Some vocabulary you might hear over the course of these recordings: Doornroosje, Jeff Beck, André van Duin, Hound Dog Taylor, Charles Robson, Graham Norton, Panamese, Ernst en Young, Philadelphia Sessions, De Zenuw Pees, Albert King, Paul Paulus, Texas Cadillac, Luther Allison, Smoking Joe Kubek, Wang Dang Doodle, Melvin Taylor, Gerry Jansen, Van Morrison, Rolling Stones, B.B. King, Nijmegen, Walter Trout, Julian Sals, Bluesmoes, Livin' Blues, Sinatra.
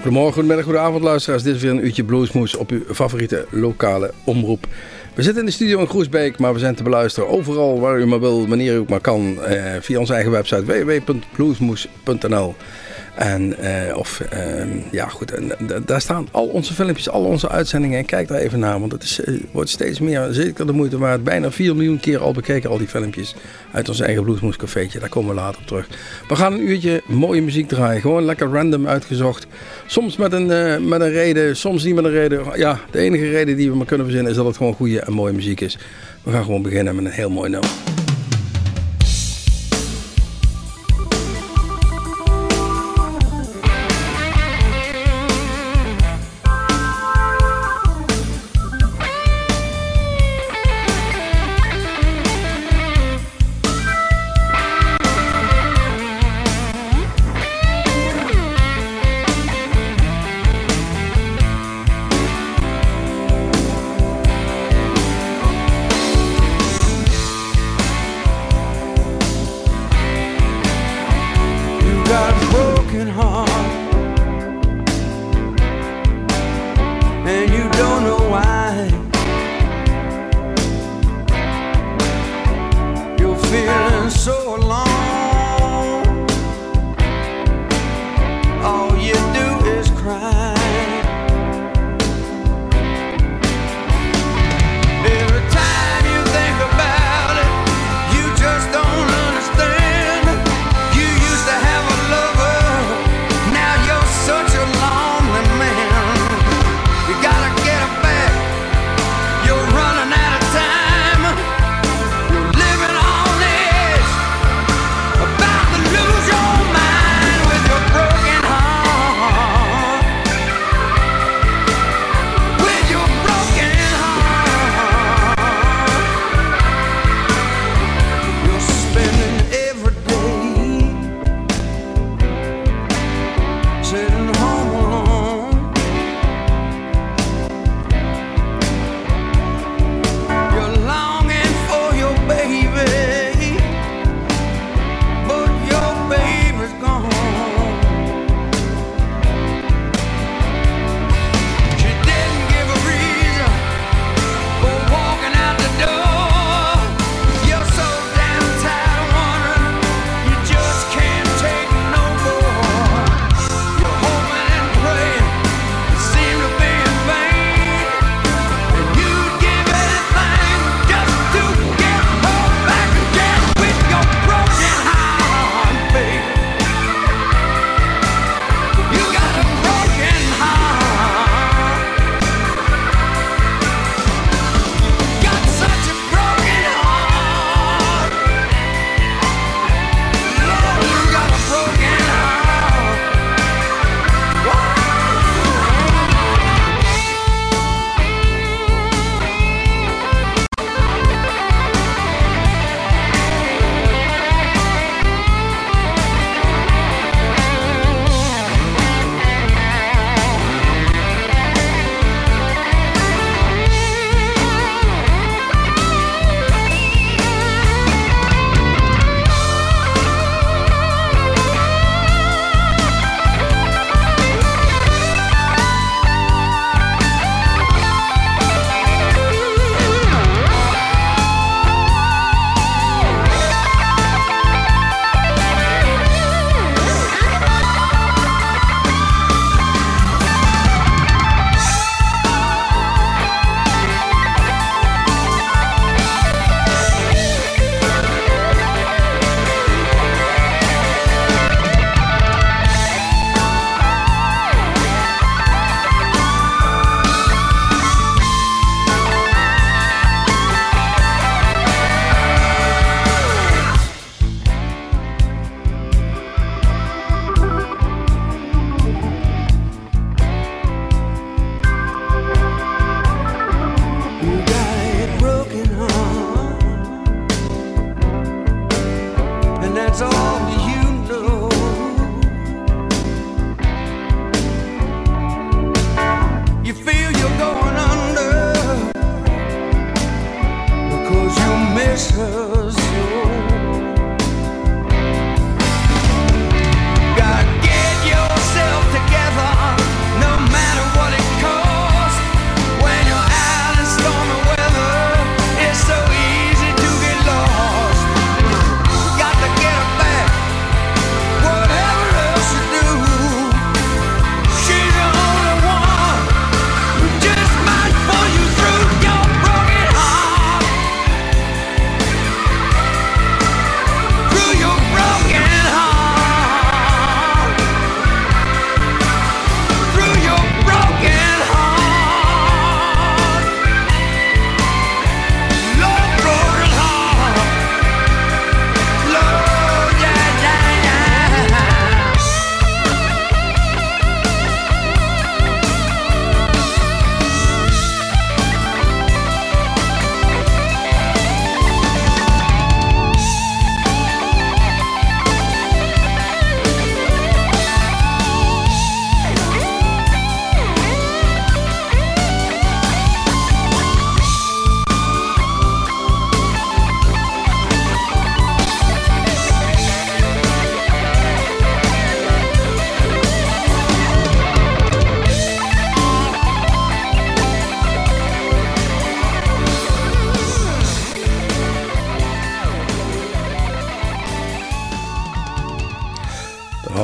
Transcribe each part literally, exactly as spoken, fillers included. Goedemorgen, goedemiddag, goedenavond luisteraars. Dit is weer een uurtje Bluesmoes op uw favoriete lokale omroep. We zitten in de studio in Groesbeek, maar we zijn te beluisteren overal waar u maar wil, wanneer u ook maar kan. Eh, via onze eigen website w w w punt bluesmoes punt n l. En eh, of, eh, ja goed, en, d- daar staan al onze filmpjes, al onze uitzendingen. En kijk daar even naar, want het is, eh, wordt steeds meer, zeker de moeite waard. Bijna vier miljoen keer al bekeken, al die filmpjes uit ons eigen Bluesmoes cafeetje. Daar komen we later op terug. We gaan een uurtje mooie muziek draaien, gewoon lekker random uitgezocht. Soms met een, uh, met een reden, soms niet met een reden. Ja, de enige reden die we maar kunnen verzinnen is dat het gewoon goede en mooie muziek is. We gaan gewoon beginnen met een heel mooi nummer. God, get yourself together.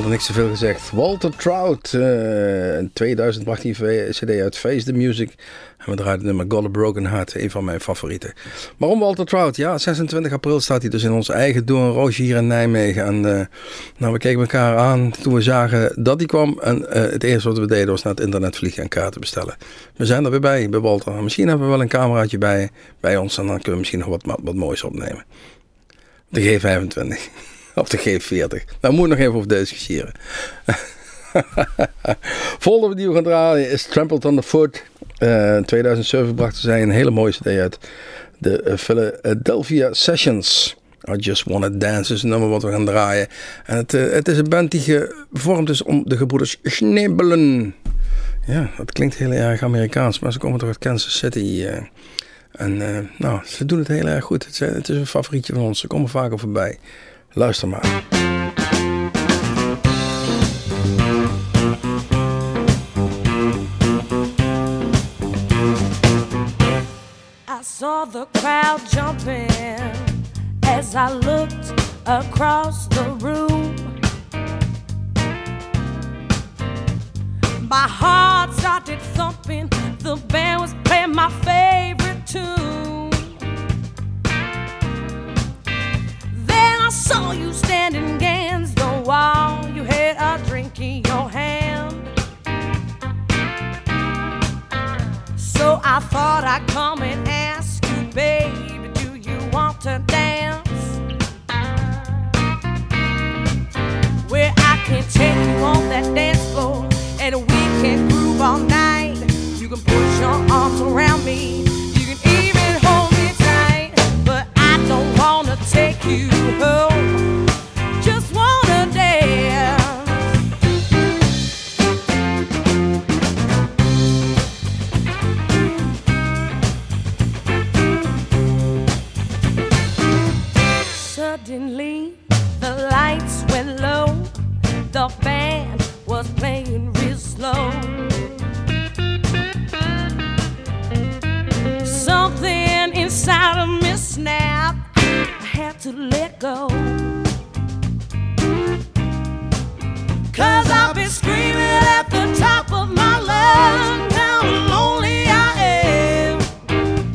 hadden niks te veel gezegd. Walter Trout, uh, in tweeduizend bracht hij een cd uit, Face the Music. En we draaiden nummer Got a Broken Heart, een van mijn favorieten. Maar om Walter Trout, ja, zesentwintig april staat hij dus in ons eigen Doornroosje hier in Nijmegen. En uh, nou, we keken elkaar aan toen we zagen dat hij kwam. En uh, het eerste wat we deden was naar het internet vliegen en kaarten bestellen. We zijn er weer bij, bij Walter. Misschien hebben we wel een cameraatje bij, bij ons en dan kunnen we misschien nog wat, wat moois opnemen. De G vijfentwintig. Op de G veertig. Nou, moet ik nog even over deze geschieren. Volgende die we gaan draaien is Trampled on the Foot. Uh, in tweeduizend zeven brachten zij een hele mooie cd uit. De uh, Philadelphia Sessions. I Just Wanna Dance is het nummer wat we gaan draaien. En het, uh, het is een band die gevormd is om de gebroeders Schnibbelen. Ja, dat klinkt heel erg Amerikaans. Maar ze komen toch uit Kansas City... Uh, En uh, nou, ze doen het heel erg goed. Het, het is een favorietje van ons. Ze komen vaker voorbij. Luister maar. I saw the crowd jumping as I looked across the room. My heart started thumping. The band was playing my favorite. Too. Then I saw you standing against the wall. You had a drink in your hand. So I thought I'd come and ask you, baby, do you want to dance? Where I can take you on that dance floor and we can groove all night. You can put your arms around me. Take you home, just wanna dance. Suddenly the lights went low, the band was playing real slow. Something inside of me snapped. Had to let go, 'cause I've been screaming at the top of my lungs how lonely I am.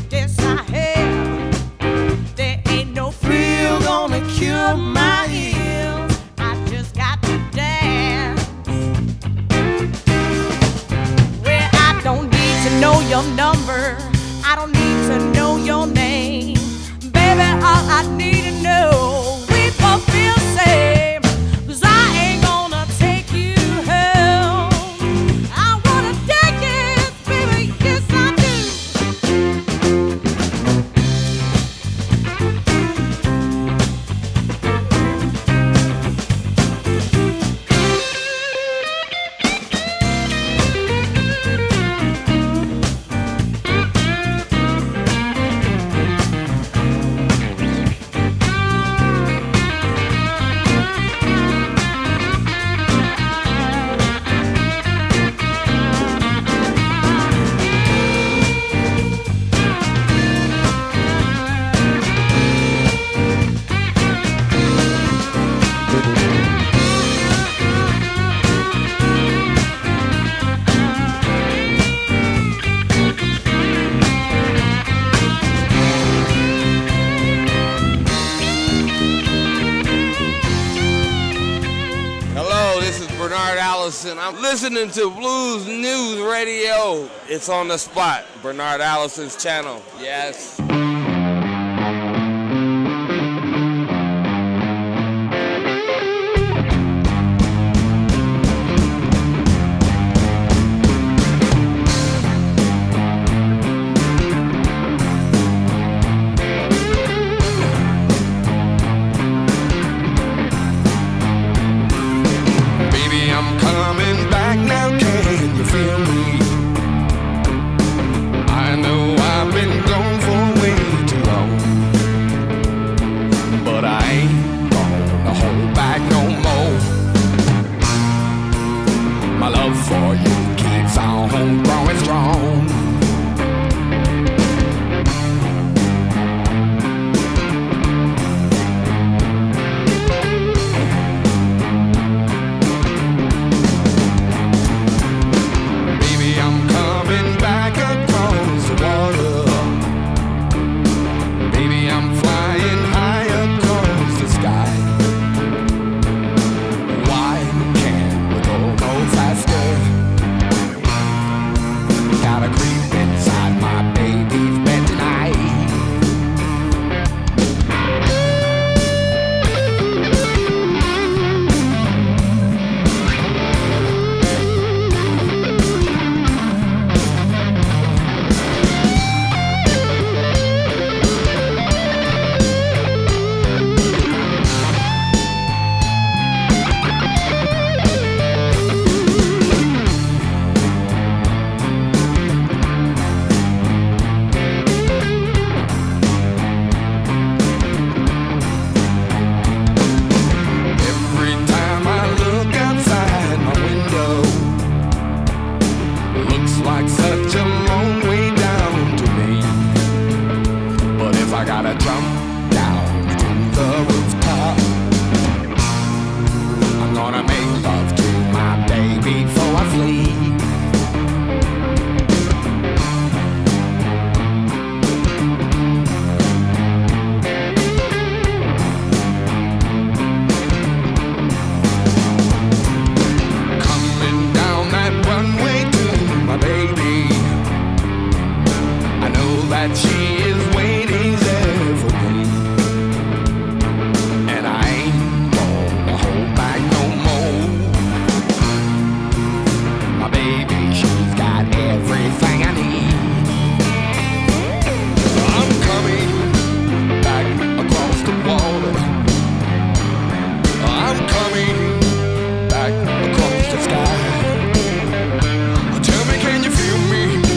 Yes, I have. There ain't no thrill gonna cure my ills. I just got to dance. Well, I don't need to know your number. I don't need to know your name. Baby, all I need to know, we both feel the same, 'cause I ain't gonna take you home. I wanna take it, baby, yes I I'm listening to Blues News Radio. It's on the spot, Bernard Allison's channel. Yes. Feel me. I know I've been gone for a while. from down to the rooftop. I'm gonna make love to my baby before I flee. That she is waiting there for me, and I ain't gonna hold back no more. My baby, she's got everything I need. I'm coming back across the water. I'm coming back across the sky. Tell me, can you feel me?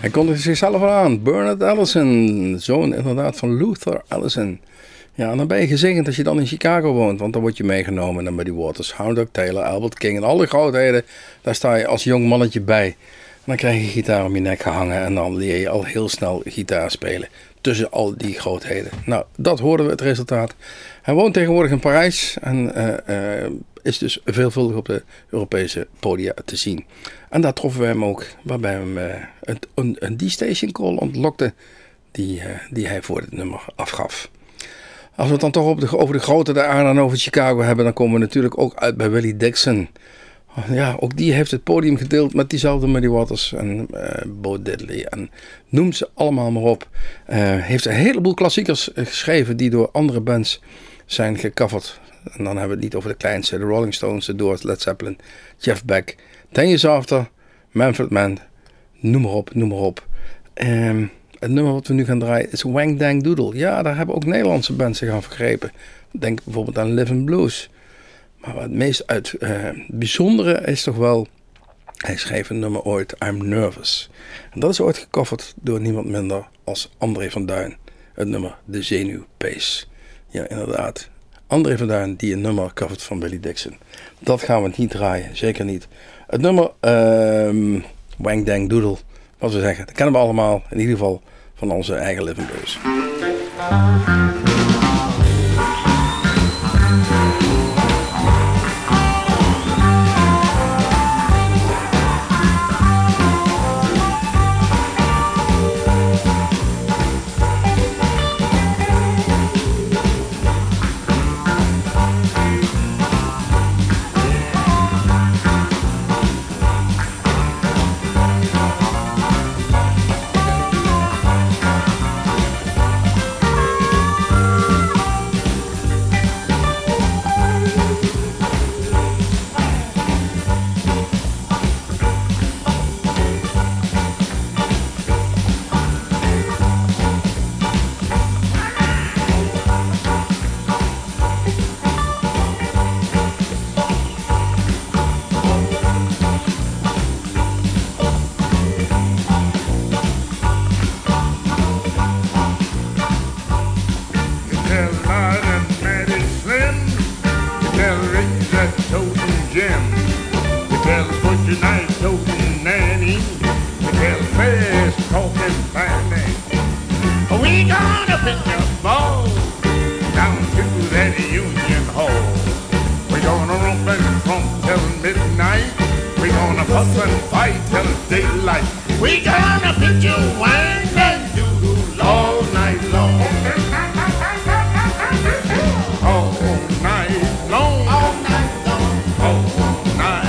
Hij kondigde zichzelf aan, Bernard Allison, zoon inderdaad van Luther Allison. Ja, en dan ben je gezegend als je dan in Chicago woont, want dan word je meegenomen naar Muddy Waters, Hound Dog Taylor, Albert King en alle grootheden. Daar sta je als jong mannetje bij. En dan krijg je gitaar om je nek gehangen en dan leer je al heel snel gitaar spelen tussen al die grootheden. Nou, dat hoorden we het resultaat. Hij woont tegenwoordig in Parijs en uh, uh, is dus veelvuldig op de Europese podia te zien. En daar troffen we hem ook, waarbij we hem uh, een, een D-station call ontlokte die, uh, die hij voor het nummer afgaf. Als we het dan toch op de, over de grote der aarde en over Chicago hebben, dan komen we natuurlijk ook uit bij Willie Dixon. Ja, ook die heeft het podium gedeeld met diezelfde Muddy Waters en uh, Bo Diddley en noem ze allemaal maar op. Uh, heeft een heleboel klassiekers geschreven die door andere bands zijn gecoverd. En dan hebben we het niet over de kleinste, de Rolling Stones, de Doors, Led Zeppelin, Jeff Beck, Ten Years After, Manfred Mann, noem maar op, noem maar op. Uh, het nummer wat we nu gaan draaien is Wang Dang Doodle. Ja, daar hebben ook Nederlandse bands zich aan vergrepen. Denk bijvoorbeeld aan Livin' Blues. Maar wat het meest uit, uh, bijzondere is toch wel, hij schreef een nummer ooit, I'm Nervous. En dat is ooit gecoverd door niemand minder als André van Duin. Het nummer De Zenuw Pees. Ja, inderdaad. André van Duin die een nummer covert van Willie Dixon. Dat gaan we niet draaien, zeker niet. Het nummer uh, Wang Dang Doodle, wat we zeggen, dat kennen we allemaal. In ieder geval van onze eigen Livin' Blues. raise that totem gem. You better put your nice totem nanny. You better fast talking fanny. We gone up in the ball, down to that Union Hall. We gonna romp and trump till midnight. We gonna fuss and fight till daylight. We gonna pitch a Wang Dang Doodle all night long. All night long. All night long. All night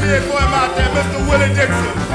see it for him out there, Mister Willie Dixon.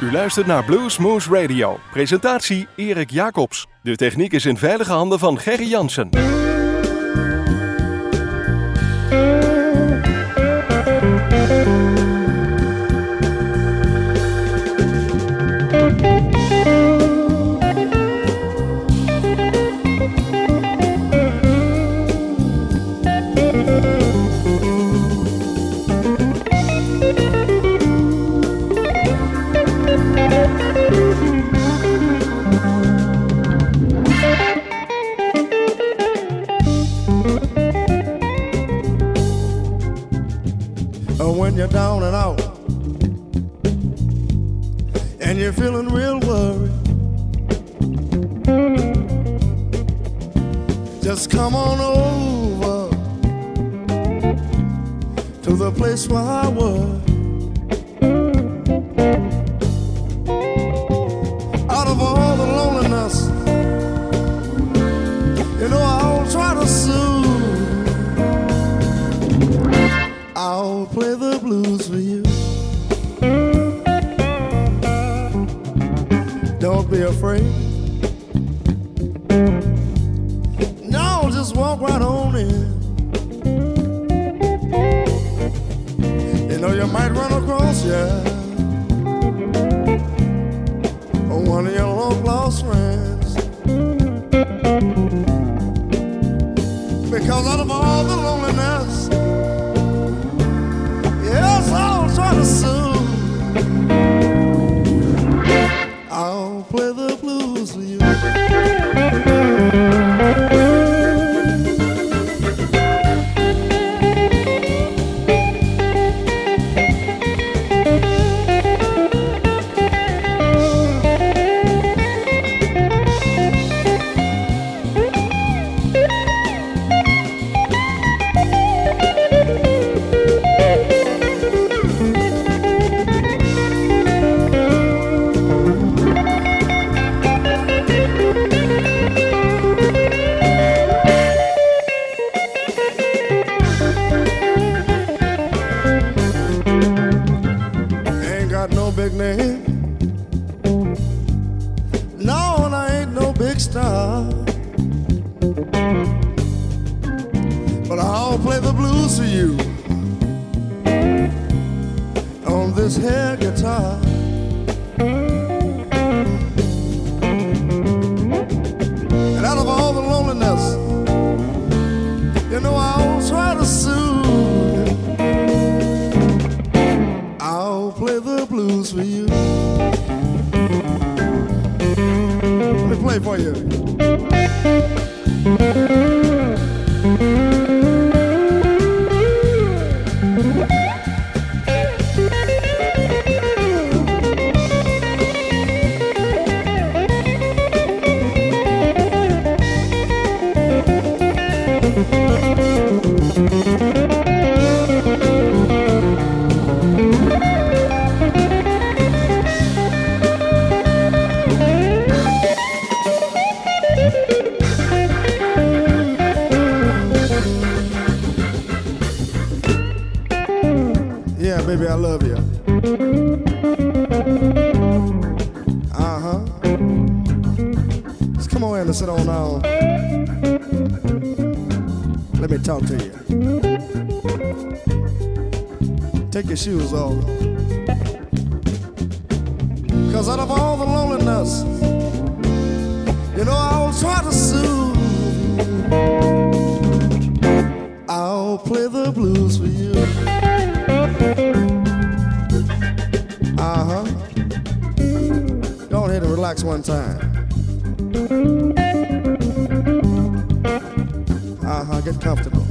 U luistert naar Bluesmoes Radio. Presentatie Erik Jacobs. De techniek is in veilige handen van Gerry Jansen. You're down and out, and you're feeling real worried. Just come on over to the place where I was. Out of all the loneliness, you know I'll try to soothe. I'll play the blues for you. Don't be afraid. No, just walk right on in. You know you might run across, yeah, one of your long lost friends. Because out of all the loneliness, I'll try to soothe. I'll play the blues for you. Baby, I love you. Uh-huh. Just come on in and sit on down. Let me talk to you. Take your shoes off. Cause out of all the loneliness, you know I'll try to soothe. I'll play the blues for you. Uh-huh. sax one time. Uh-huh, get comfortable.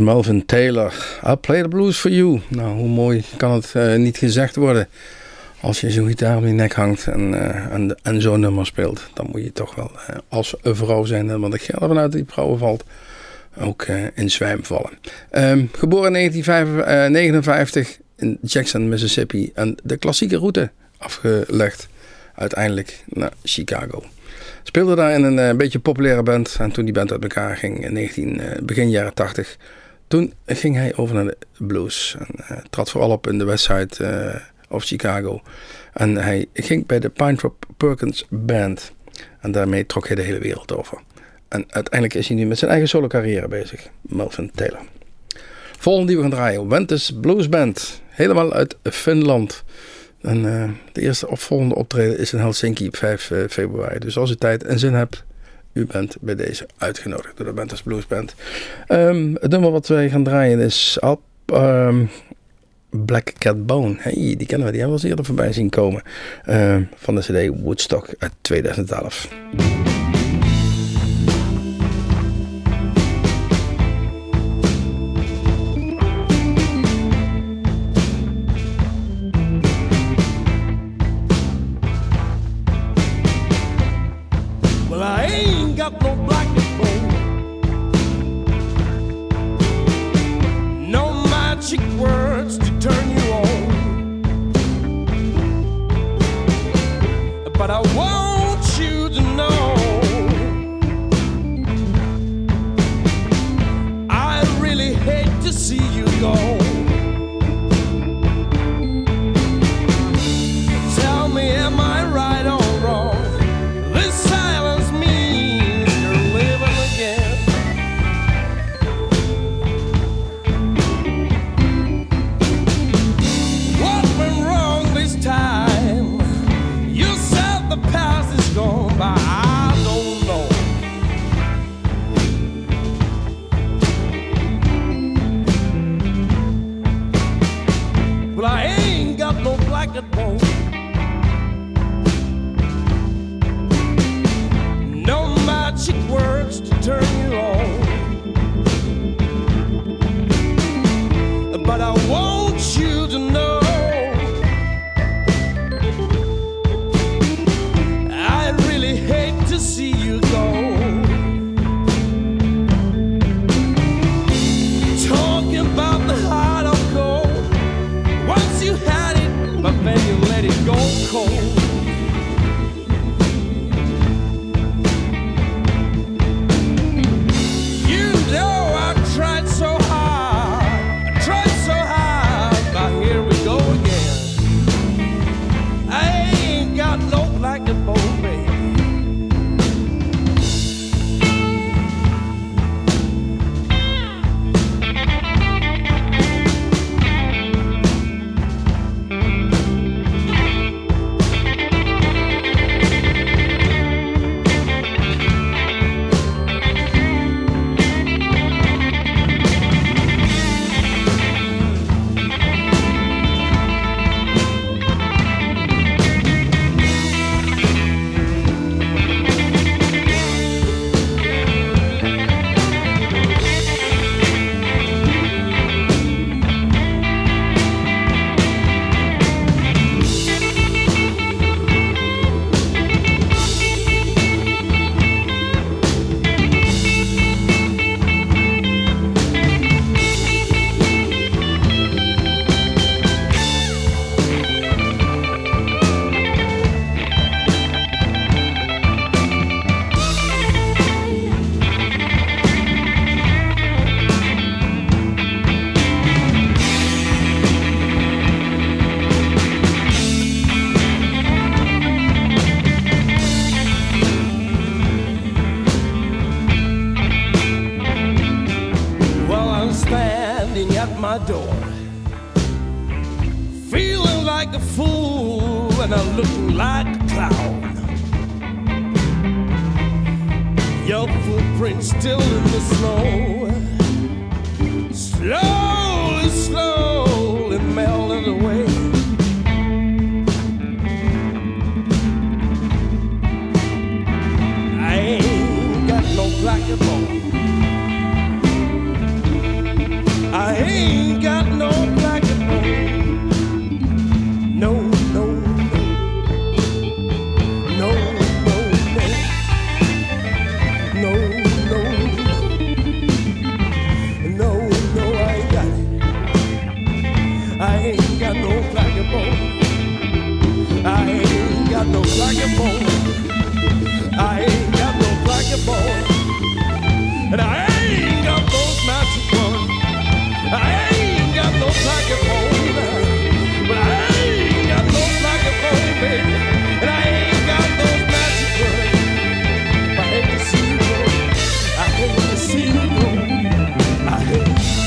Melvin Taylor, I'll play the blues for you. Nou, hoe mooi kan het uh, niet gezegd worden als je zo'n gitaar om je nek hangt en, uh, en, en zo'n nummer speelt. Dan moet je toch wel uh, als een vrouw zijn, want ik ga er vanuit die vrouwen valt, ook uh, in zwijm vallen. Um, geboren in negentien negenenvijftig in Jackson, Mississippi en de klassieke route afgelegd uiteindelijk naar Chicago. Speelde daar in een uh, beetje populaire band en toen die band uit elkaar ging in negentien, uh, begin jaren tachtig... toen ging hij over naar de blues. En, uh, trad vooral op in de West Side uh, of Chicago. En hij ging bij de Pinetop Perkins Band. En daarmee trok hij de hele wereld over. En uiteindelijk is hij nu met zijn eigen solo carrière bezig. Melvin Taylor. Volgende die we gaan draaien. Wentus Blues Band. Helemaal uit Finland. En uh, de eerste opvolgende optreden is in Helsinki op vijf februari. Dus als u tijd en zin hebt... U bent bij deze uitgenodigd door de Wentus Blues Band. Um, het nummer wat wij gaan draaien is op, um, Black Cat Bone. Hey, die kennen we, die hebben we eens eerder voorbij zien komen. Uh, van de C D Woodstock uit tweeduizend elf. I look like a clown. Your footprint still in the snow, slowly, slowly melting away. I ain't got no black cat bone. I ain't got no black cat bone. No. I ain't got no black and bone. I ain't got no black and bone. And I ain't got those magic ones. I ain't got no black and bone. But I ain't got no black and bone, baby. And I ain't got those magic ones. I hate to see you go. I hate to see you go. I hate to see you go.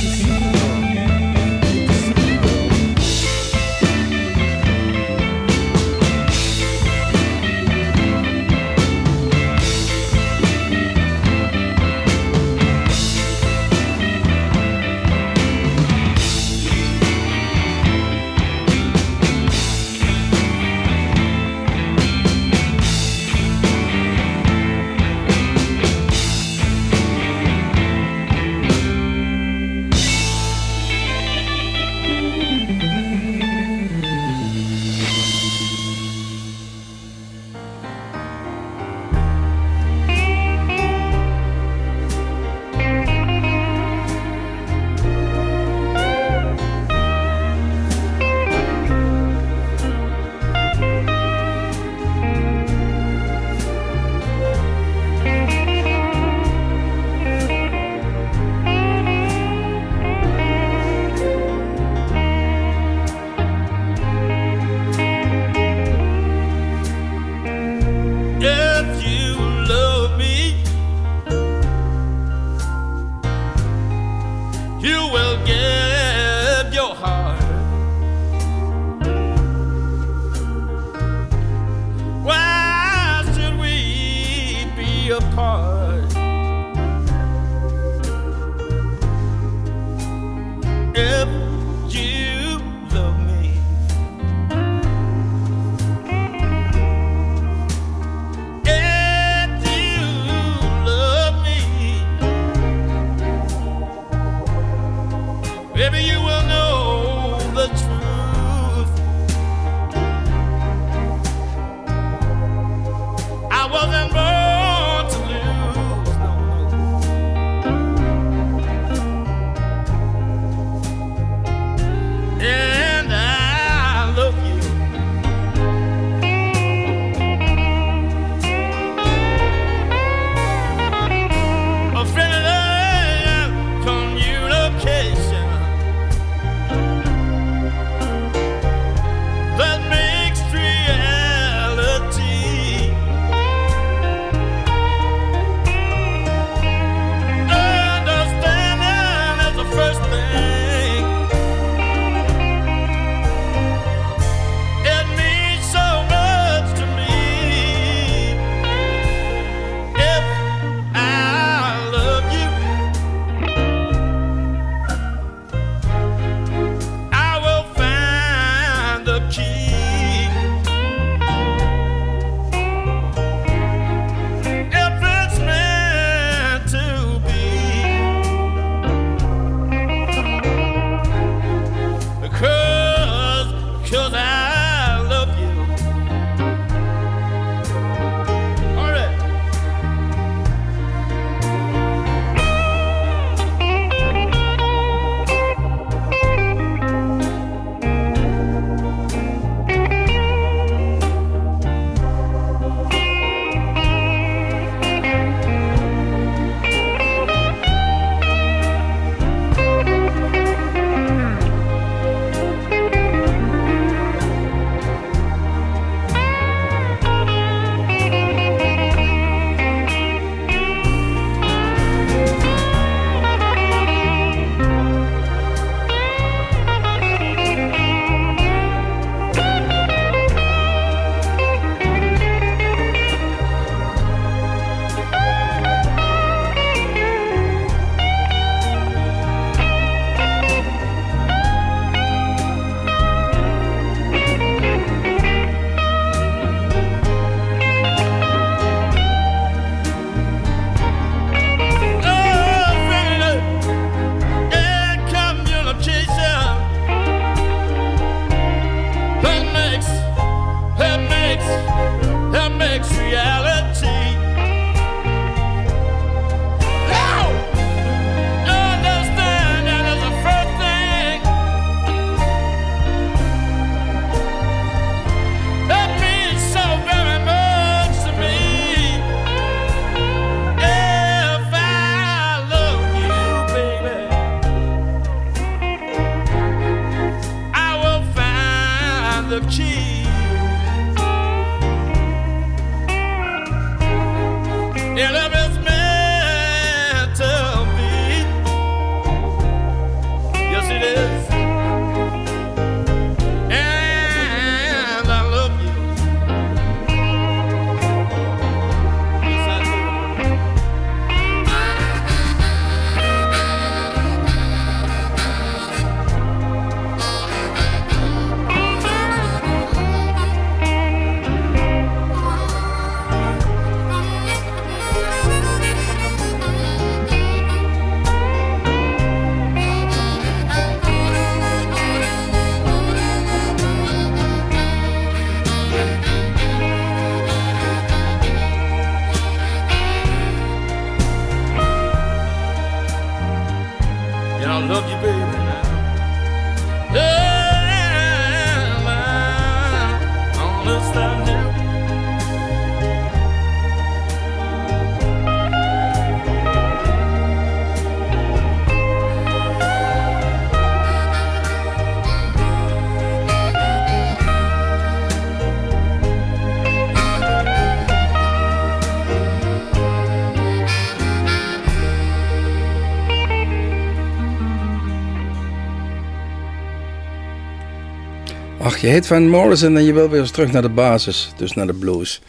Je heet Van Morrison en je wil weer eens terug naar de basis, dus naar de blues.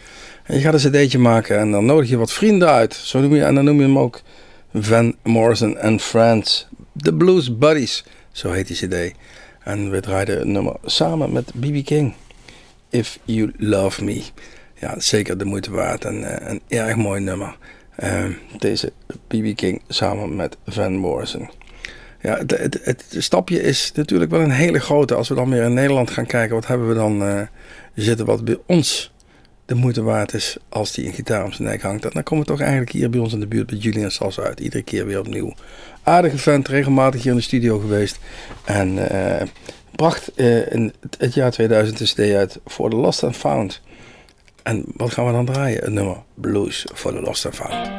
En je gaat een cd'tje maken en dan nodig je wat vrienden uit. Zo noem je, en dan noem je hem ook Van Morrison and Friends. The Blues Buddies, zo heet die cd. En we draaiden het nummer samen met B B. King. If You Love Me. Ja, zeker de moeite waard en een erg mooi nummer. Uh, deze B B. King samen met Van Morrison. Ja, het, het, het stapje is natuurlijk wel een hele grote. Als we dan weer in Nederland gaan kijken, wat hebben we dan uh, zitten wat bij ons de moeite waard is als die een gitaar om zijn nek hangt. Dan komen we toch eigenlijk hier bij ons in de buurt bij Julian Sals uit. Iedere keer weer opnieuw. Aardige vent, regelmatig hier in de studio geweest. En uh, bracht uh, in het jaar tweeduizend een cd uit voor The Lost and Found. En wat gaan we dan draaien? Het nummer Blues voor The Lost and Found.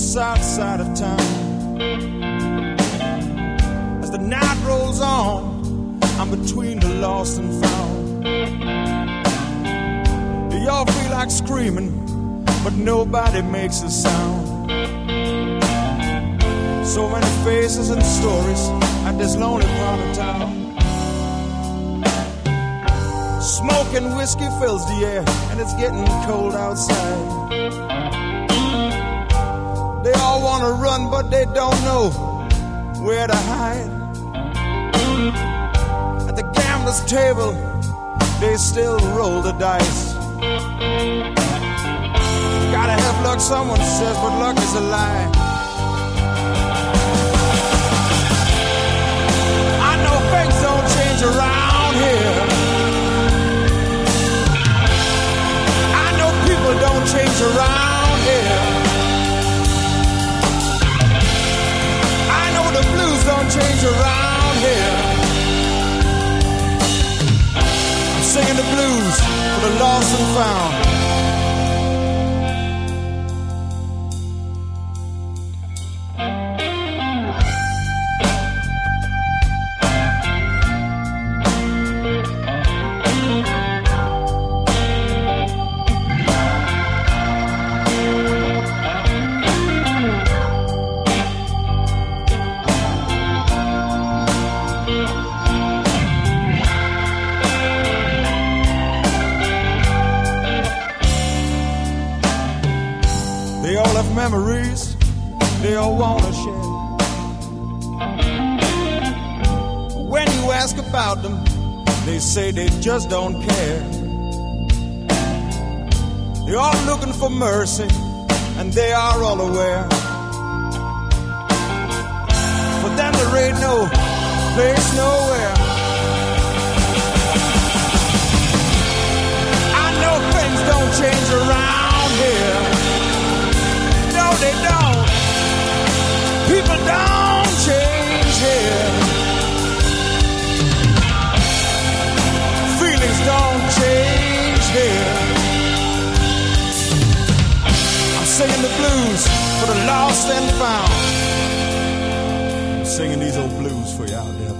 South side of town. As the night rolls on, I'm between the lost and found. They all feel like screaming, but nobody makes a sound. So many faces and stories at this lonely part of town. Smoke and whiskey fills the air, and it's getting cold outside. They all want to run, but they don't know where to hide. At the gambler's table, they still roll the dice. Gotta have luck, someone says, but luck is a lie. I know things don't change around here. I know people don't change around here. Don't change around here. I'm singing the blues for the lost and found. Memories they all want to share. When you ask about them, they say they just don't care. They're all looking for mercy, and they are all aware. But then there ain't no place nowhere. I know things don't change around here. They don't. People don't change here. Feelings don't change here. I'm singing the blues for the lost and found. I'm singing these old blues for you out there, people.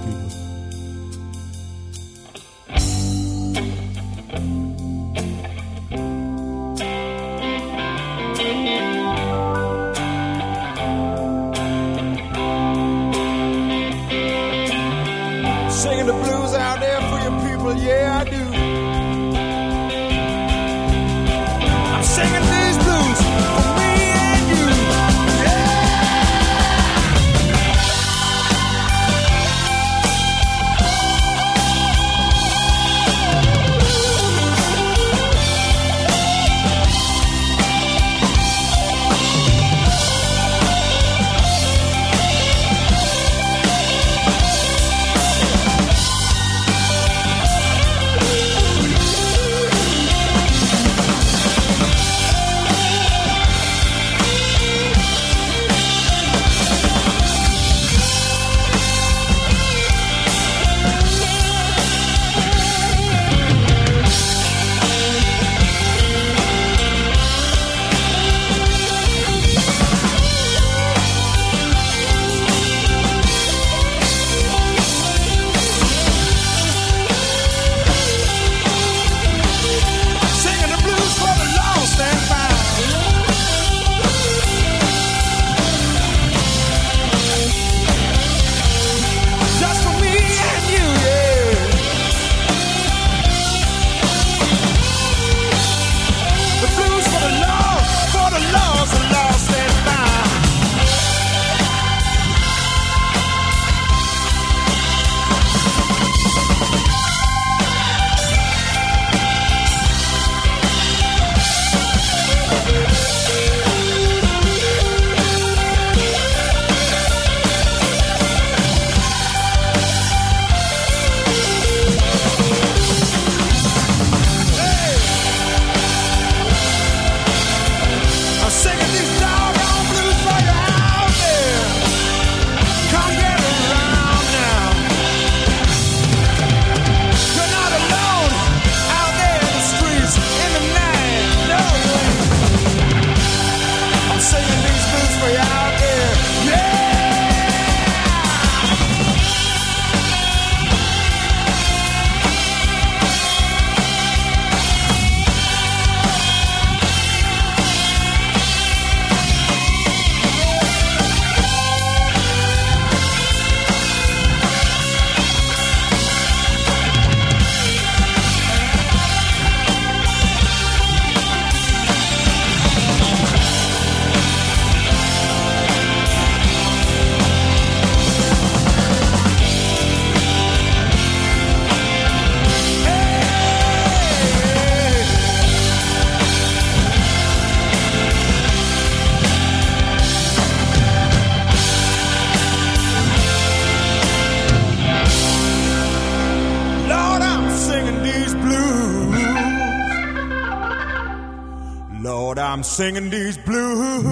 Lord, I'm singing these blues.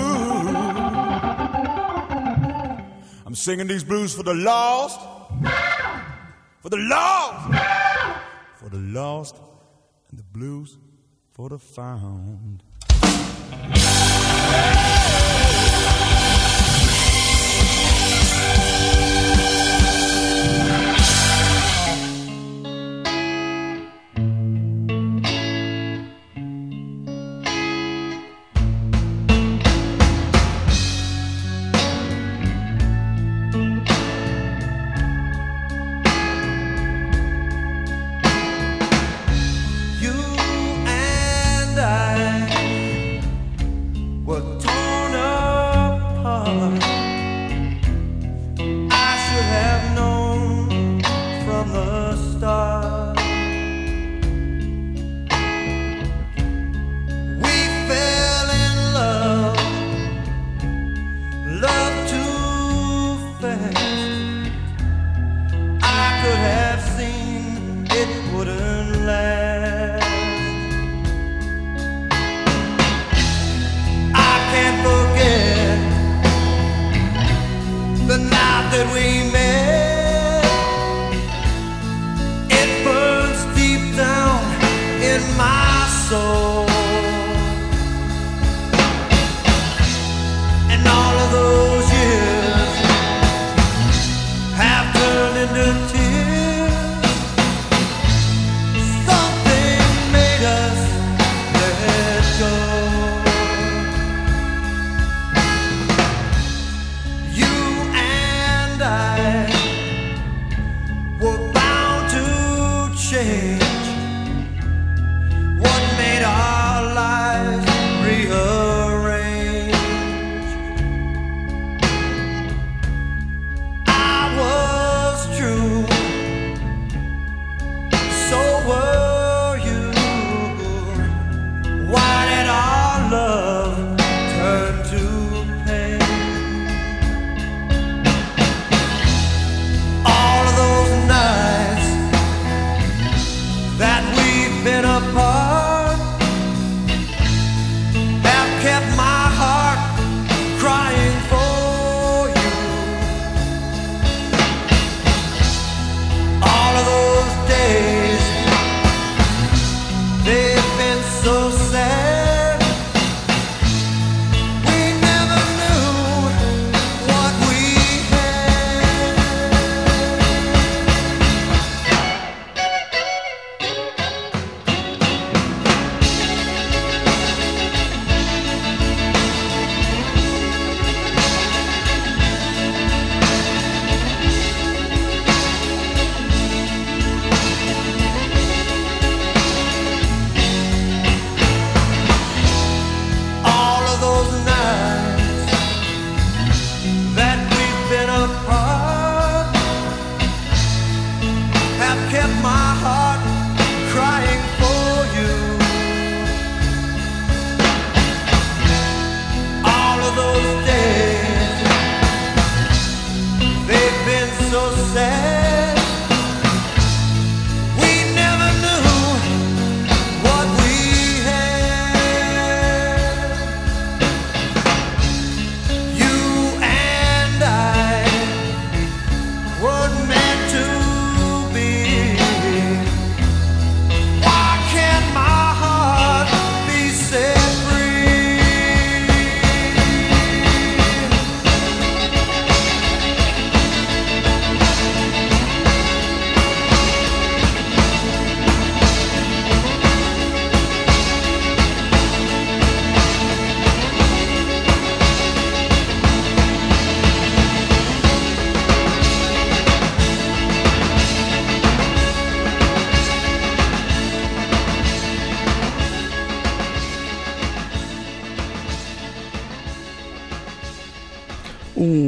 I'm singing these blues for the lost. For the lost. For the lost. And the blues for the found.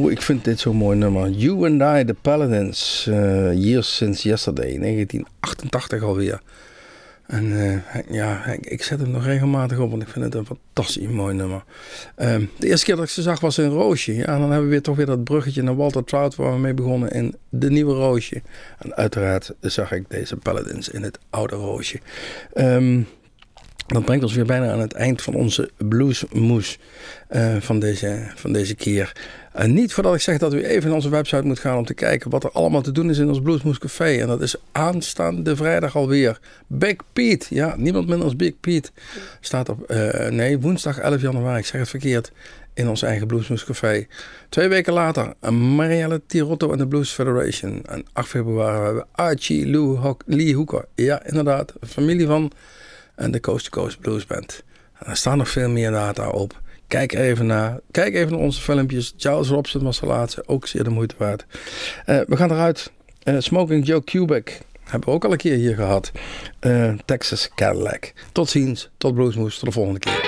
Ik vind dit zo'n mooi nummer. You and I, The Paladins, uh, Years Since Yesterday, negentien achtentachtig alweer. En uh, ja, ik, ik zet hem nog regelmatig op, want ik vind het een fantastisch mooi nummer. Uh, de eerste keer dat ik ze zag was in Roosje. Ja, en dan hebben we weer toch weer dat bruggetje naar Walter Trout, waar we mee begonnen in de nieuwe Roosje. En uiteraard zag ik deze Paladins in het oude Roosje. Um, Dat brengt ons weer bijna aan het eind van onze Bluesmoes uh, van, deze, van deze keer. Uh, niet voordat ik zeg dat u even naar onze website moet gaan om te kijken wat er allemaal te doen is in ons Bluesmoes Café. En dat is aanstaande vrijdag alweer. Big Pete, ja, niemand minder als Big Pete, staat op uh, nee, woensdag elf januari, ik zeg het verkeerd, in ons eigen Bluesmoes Café. Twee weken later, Marielle Tirotto en de Blues Federation. En acht februari hebben we Archie Lou Hock, Lee Hooker. Ja, inderdaad, familie van... en de Coast to Coast Blues Band. En er staan nog veel meer data op. Kijk even naar, kijk even naar onze filmpjes. Charles Robson was de laatste, ook zeer de moeite waard. Uh, we gaan eruit. Uh, Smoking Joe Kubek hebben we ook al een keer hier gehad. Uh, Texas Cadillac. Tot ziens, tot Bluesmoes, tot de volgende keer.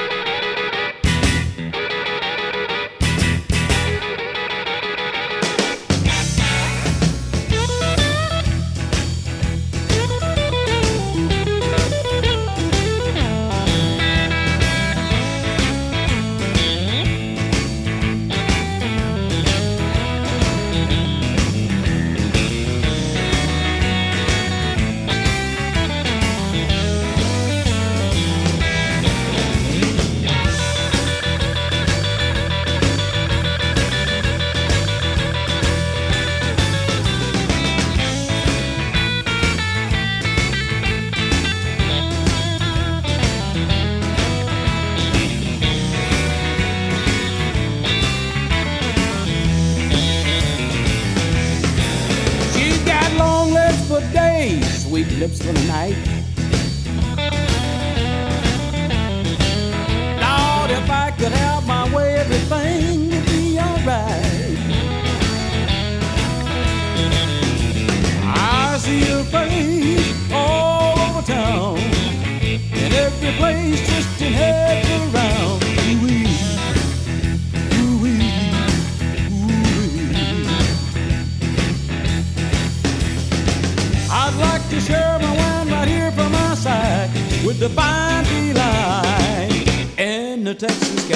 Texas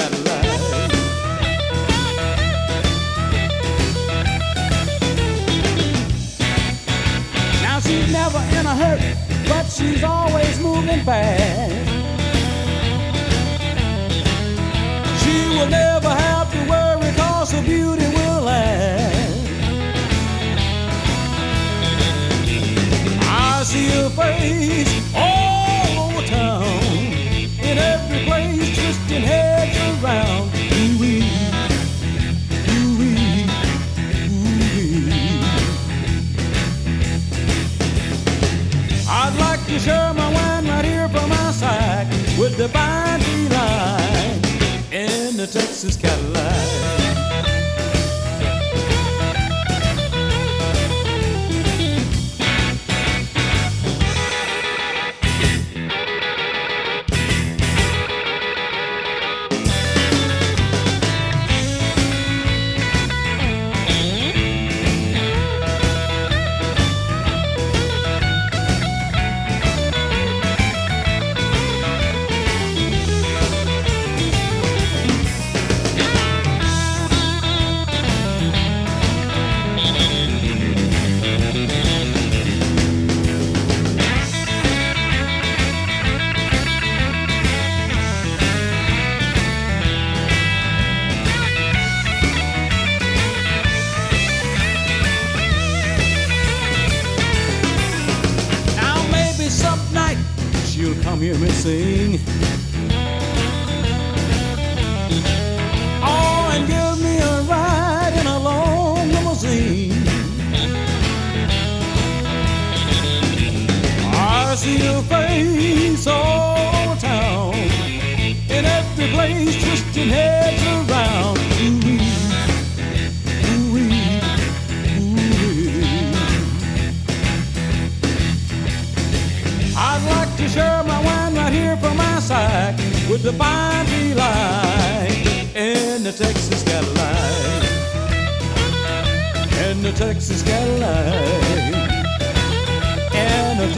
Cadillac, and her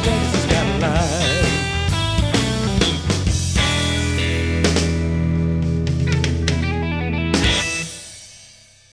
Texas Cadillac.